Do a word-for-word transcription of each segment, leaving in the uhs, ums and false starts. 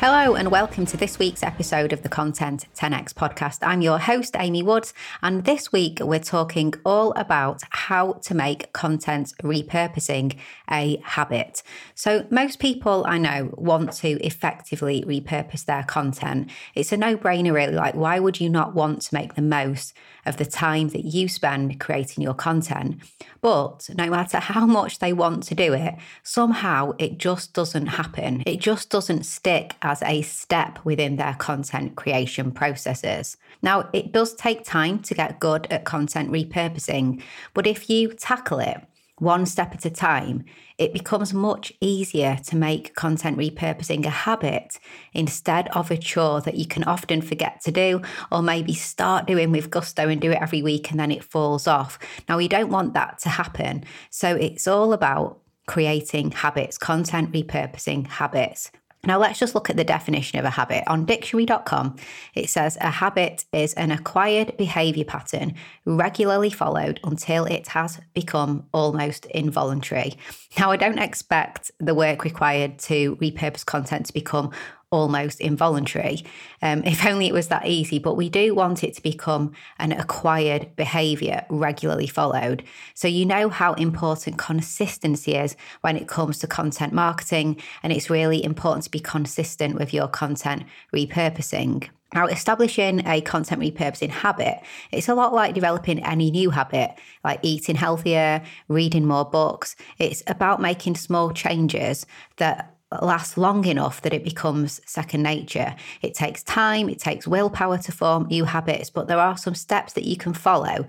Hello and welcome to this week's episode of the Content ten X Podcast. I'm your host, Amy Woods, and this week we're talking all about how to make content repurposing a habit. So most people I know want to effectively repurpose their content. It's a no-brainer really, like why would you not want to make the most of the time that you spend creating your content? But no matter how much they want to do it, somehow it just doesn't happen. It just doesn't stick as a step within their content creation processes. Now, it does take time to get good at content repurposing, but if you tackle it one step at a time, it becomes much easier to make content repurposing a habit instead of a chore that you can often forget to do, or maybe start doing with gusto and do it every week and then it falls off. Now, we don't want that to happen. So it's all about creating habits, content repurposing habits. Now, let's just look at the definition of a habit. On dictionary dot com, it says a habit is an acquired behaviour pattern regularly followed until it has become almost involuntary. Now, I don't expect the work required to repurpose content to become almost involuntary. Um, if only it was that easy, but we do want it to become an acquired behaviour regularly followed. So you know how important consistency is when it comes to content marketing, and it's really important to be consistent with your content repurposing. Now, establishing a content repurposing habit, it's a lot like developing any new habit, like eating healthier, reading more books. It's about making small changes that last long enough that it becomes second nature. It takes time, it takes willpower to form new habits, but there are some steps that you can follow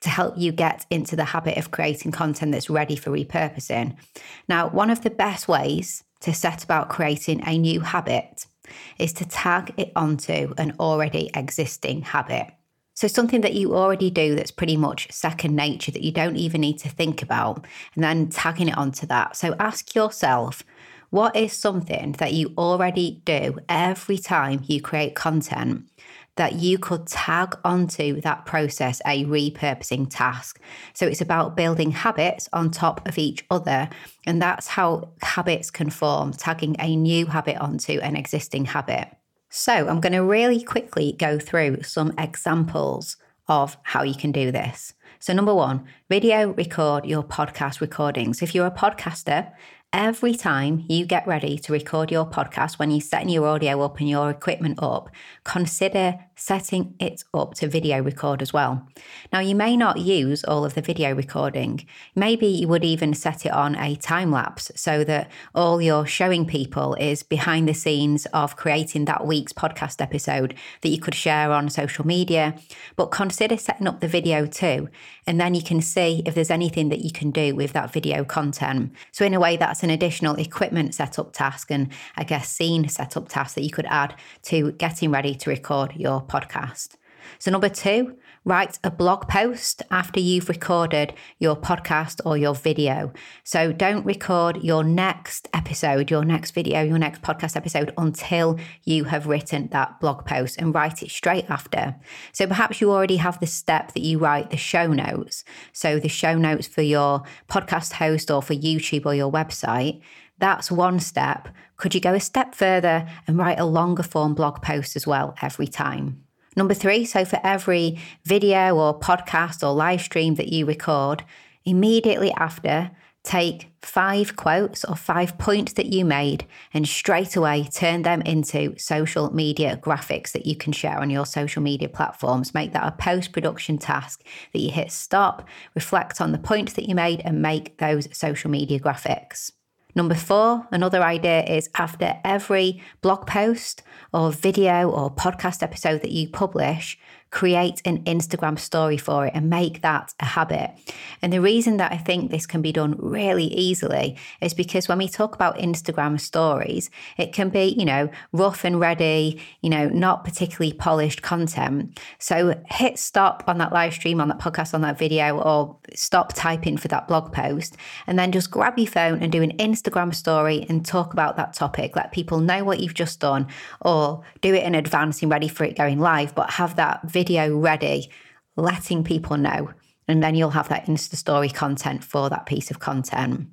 to help you get into the habit of creating content that's ready for repurposing. Now, one of the best ways to set about creating a new habit is to tag it onto an already existing habit. So something that you already do that's pretty much second nature that you don't even need to think about, and then tagging it onto that. So ask yourself, what is something that you already do every time you create content that you could tag onto that process a repurposing task? So it's about building habits on top of each other, and that's how habits can form, tagging a new habit onto an existing habit. So I'm going to really quickly go through some examples of how you can do this. So number one, video record your podcast recordings. If you're a podcaster, every time you get ready to record your podcast, when you're setting your audio up and your equipment up, consider setting it up to video record as well. Now, you may not use all of the video recording. Maybe you would even set it on a time lapse so that all you're showing people is behind the scenes of creating that week's podcast episode that you could share on social media. But consider setting up the video too, and then you can see if there's anything that you can do with that video content. So in a way, that's an additional equipment setup task and I guess scene setup task that you could add to getting ready to record your podcast. So number two, write a blog post after you've recorded your podcast or your video. So don't record your next episode, your next video, your next podcast episode until you have written that blog post, and write it straight after. So perhaps you already have the step that you write the show notes. So the show notes for your podcast host or for YouTube or your website. That's one step. Could you go a step further and write a longer form blog post as well every time? Number three, so for every video or podcast or live stream that you record, immediately after, take five quotes or five points that you made and straight away turn them into social media graphics that you can share on your social media platforms. Make that a post-production task that you hit stop, reflect on the points that you made and make those social media graphics. Number four, another idea is after every blog post or video or podcast episode that you publish, create an Instagram story for it and make that a habit. And the reason that I think this can be done really easily is because when we talk about Instagram stories, it can be, you know, rough and ready, you know, not particularly polished content. So hit stop on that live stream, on that podcast, on that video, or stop typing for that blog post, and then just grab your phone and do an Instagram story and talk about that topic. Let people know what you've just done, or do it in advance and ready for it going live, but have that video ready, letting people know. And then you'll have that Insta story content for that piece of content.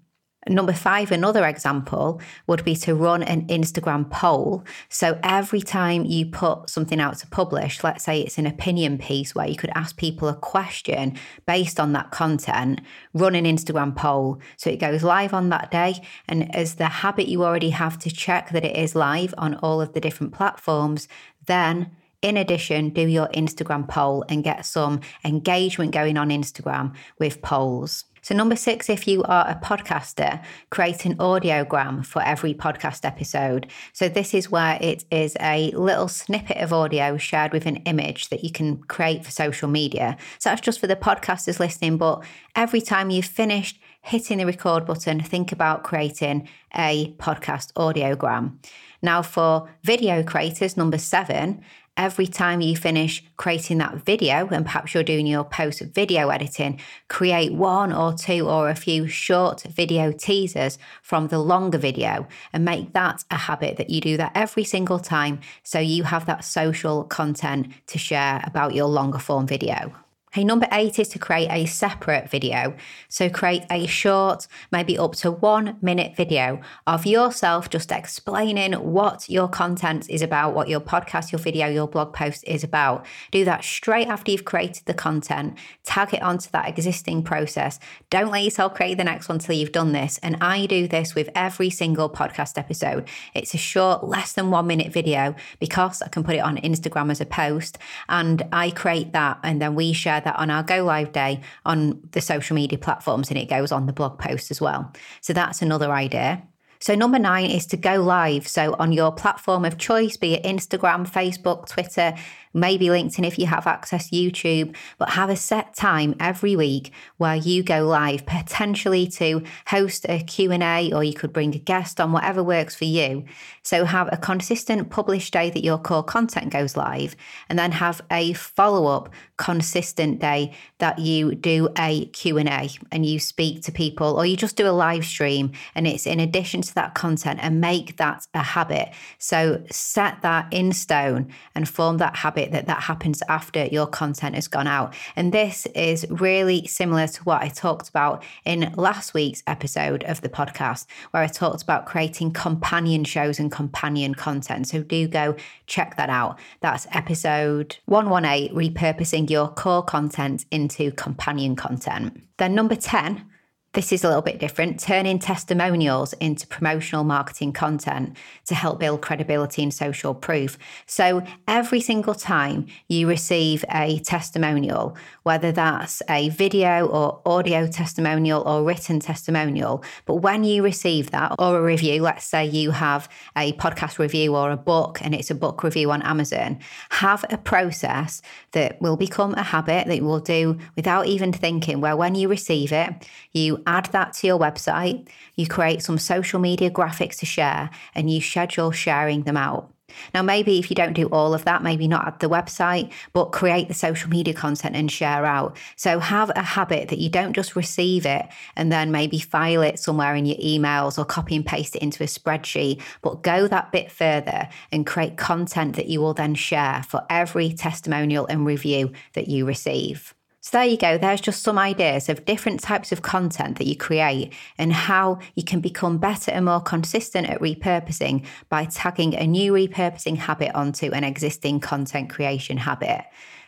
Number five, another example would be to run an Instagram poll. So every time you put something out to publish, let's say it's an opinion piece where you could ask people a question based on that content, run an Instagram poll. So it goes live on that day. And as the habit you already have to check that it is live on all of the different platforms, then in addition, do your Instagram poll and get some engagement going on Instagram with polls. So number six, if you are a podcaster, create an audiogram for every podcast episode. So this is where it is a little snippet of audio shared with an image that you can create for social media. So that's just for the podcasters listening, but every time you've finished hitting the record button, think about creating a podcast audiogram. Now for video creators, number seven, every time you finish creating that video, and perhaps you're doing your post video editing, create one or two or a few short video teasers from the longer video and make that a habit that you do that every single time, so you have that social content to share about your longer form video. Hey, number eight is to create a separate video. So create a short, maybe up to one minute video of yourself just explaining what your content is about, what your podcast, your video, your blog post is about. Do that straight after you've created the content. Tag it onto that existing process. Don't let yourself create the next one until you've done this. And I do this with every single podcast episode. It's a short, less than one minute video because I can put it on Instagram as a post, and I create that and then we share that on our go live day on the social media platforms, and it goes on the blog post as well. So that's another idea. So number nine is to go live. So on your platform of choice, be it Instagram, Facebook, Twitter, maybe LinkedIn if you have access, YouTube, but have a set time every week where you go live, potentially to host a Q and A, or you could bring a guest on, whatever works for you. So have a consistent published day that your core content goes live, and then have a follow-up consistent day that you do a Q and A and you speak to people, or you just do a live stream and it's in addition to that content, and make that a habit. So set that in stone and form that habit that that happens after your content has gone out. And this is really similar to what I talked about in last week's episode of the podcast, where I talked about creating companion shows and companion content. So do go check that out. That's episode one eighteen, repurposing your core content into companion content. Then number ten, this is a little bit different, turning testimonials into promotional marketing content to help build credibility and social proof. So every single time you receive a testimonial, whether that's a video or audio testimonial or written testimonial, but when you receive that, or a review, let's say you have a podcast review or a book and it's a book review on Amazon, have a process that will become a habit that you will do without even thinking, where when you receive it, you add that to your website, you create some social media graphics to share, and you schedule sharing them out. Now, maybe if you don't do all of that, maybe not at the website, but create the social media content and share out. So have a habit that you don't just receive it and then maybe file it somewhere in your emails or copy and paste it into a spreadsheet, but go that bit further and create content that you will then share for every testimonial and review that you receive. So there you go. There's just some ideas of different types of content that you create and how you can become better and more consistent at repurposing by tagging a new repurposing habit onto an existing content creation habit.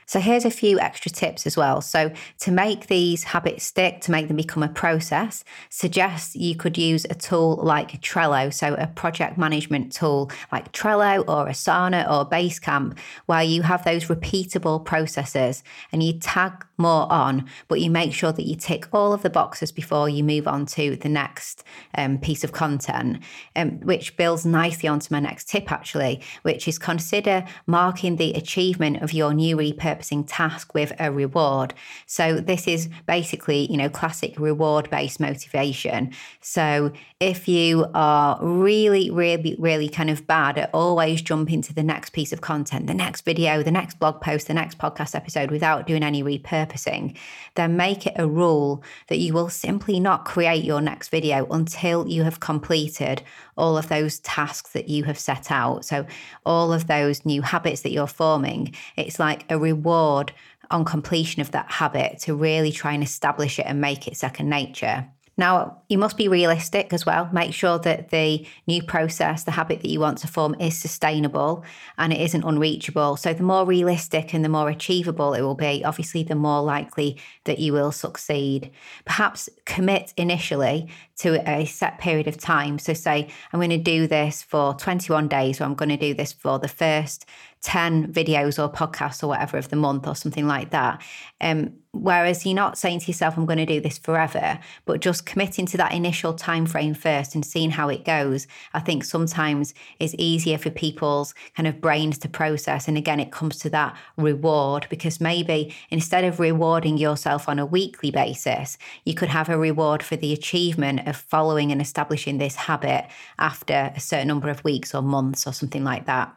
So here's a few extra tips as well. So to make these habits stick, to make them become a process, suggest you could use a tool like Trello. So a project management tool like Trello or Asana or Basecamp, where you have those repeatable processes and you tag more on, but you make sure that you tick all of the boxes before you move on to the next um, piece of content, um, which builds nicely onto my next tip actually, which is consider marking the achievement of your new repurposing repurposing task with a reward. So this is basically, you know, classic reward-based motivation. So if you are really, really, really kind of bad at always jumping to the next piece of content, the next video, the next blog post, the next podcast episode without doing any repurposing, then make it a rule that you will simply not create your next video until you have completed all of those tasks that you have set out. So all of those new habits that you're forming, it's like a reward on completion of that habit to really try and establish it and make it second nature. Now, you must be realistic as well. Make sure that the new process, the habit that you want to form, is sustainable and it isn't unreachable. So the more realistic and the more achievable it will be, obviously, the more likely that you will succeed. Perhaps commit initially to a set period of time. So say, I'm going to do this for twenty-one days, or I'm going to do this for the first ten videos or podcasts or whatever of the month or something like that. Um, whereas you're not saying to yourself, I'm going to do this forever, but just committing to that initial time frame first and seeing how it goes, I think sometimes is easier for people's kind of brains to process. And again, it comes to that reward, because maybe instead of rewarding yourself on a weekly basis, you could have a reward for the achievement of following and establishing this habit after a certain number of weeks or months or something like that.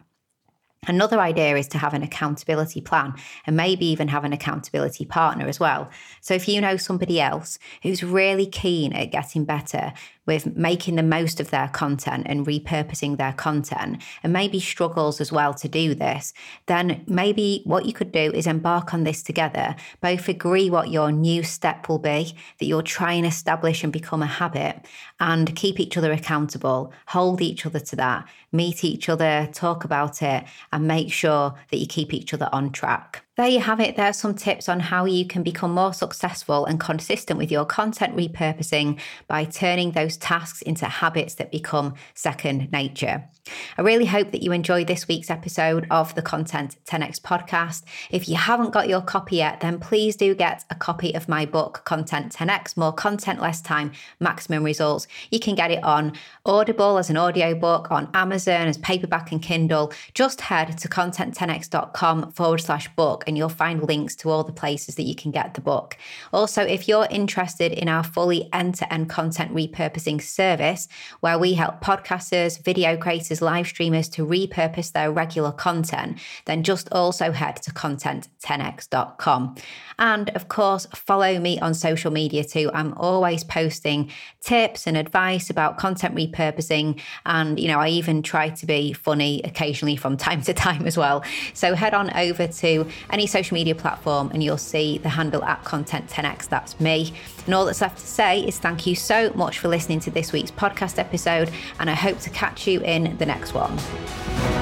Another idea is to have an accountability plan, and maybe even have an accountability partner as well. So if you know somebody else who's really keen at getting better with making the most of their content and repurposing their content, and maybe struggles as well to do this, then maybe what you could do is embark on this together. Both agree what your new step will be that you'll try and establish and become a habit, and keep each other accountable, hold each other to that, meet each other, talk about it, and make sure that you keep each other on track. There you have it. There's some tips on how you can become more successful and consistent with your content repurposing by turning those tasks into habits that become second nature. I really hope that you enjoyed this week's episode of the Content ten X podcast. If you haven't got your copy yet, then please do get a copy of my book, Content ten X, More Content, Less Time, Maximum Results. You can get it on Audible as an audiobook, on Amazon as paperback and Kindle. Just head to content ten x dot com forward slash book. And you'll find links to all the places that you can get the book. Also, if you're interested in our fully end-to-end content repurposing service, where we help podcasters, video creators, live streamers to repurpose their regular content, then just also head to content ten x dot com. And of course, follow me on social media too. I'm always posting tips and advice about content repurposing. And, you know, I even try to be funny occasionally from time to time as well. So head on over to any social media platform and you'll see the handle at Content ten X. That's me. And all that's left to say is thank you so much for listening to this week's podcast episode, and I hope to catch you in the next one.